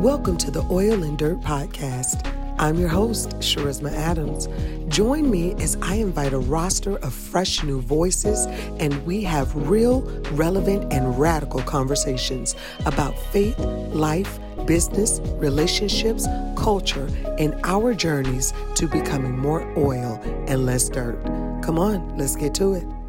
Welcome to the Oil and Dirt Podcast. I'm your host, Charisma Adams. Join me as I invite a roster of fresh new voices, and we have real, relevant, and radical conversations about faith, life, business, relationships, culture, and our journeys to becoming more oil and less dirt. Come on, let's get to it.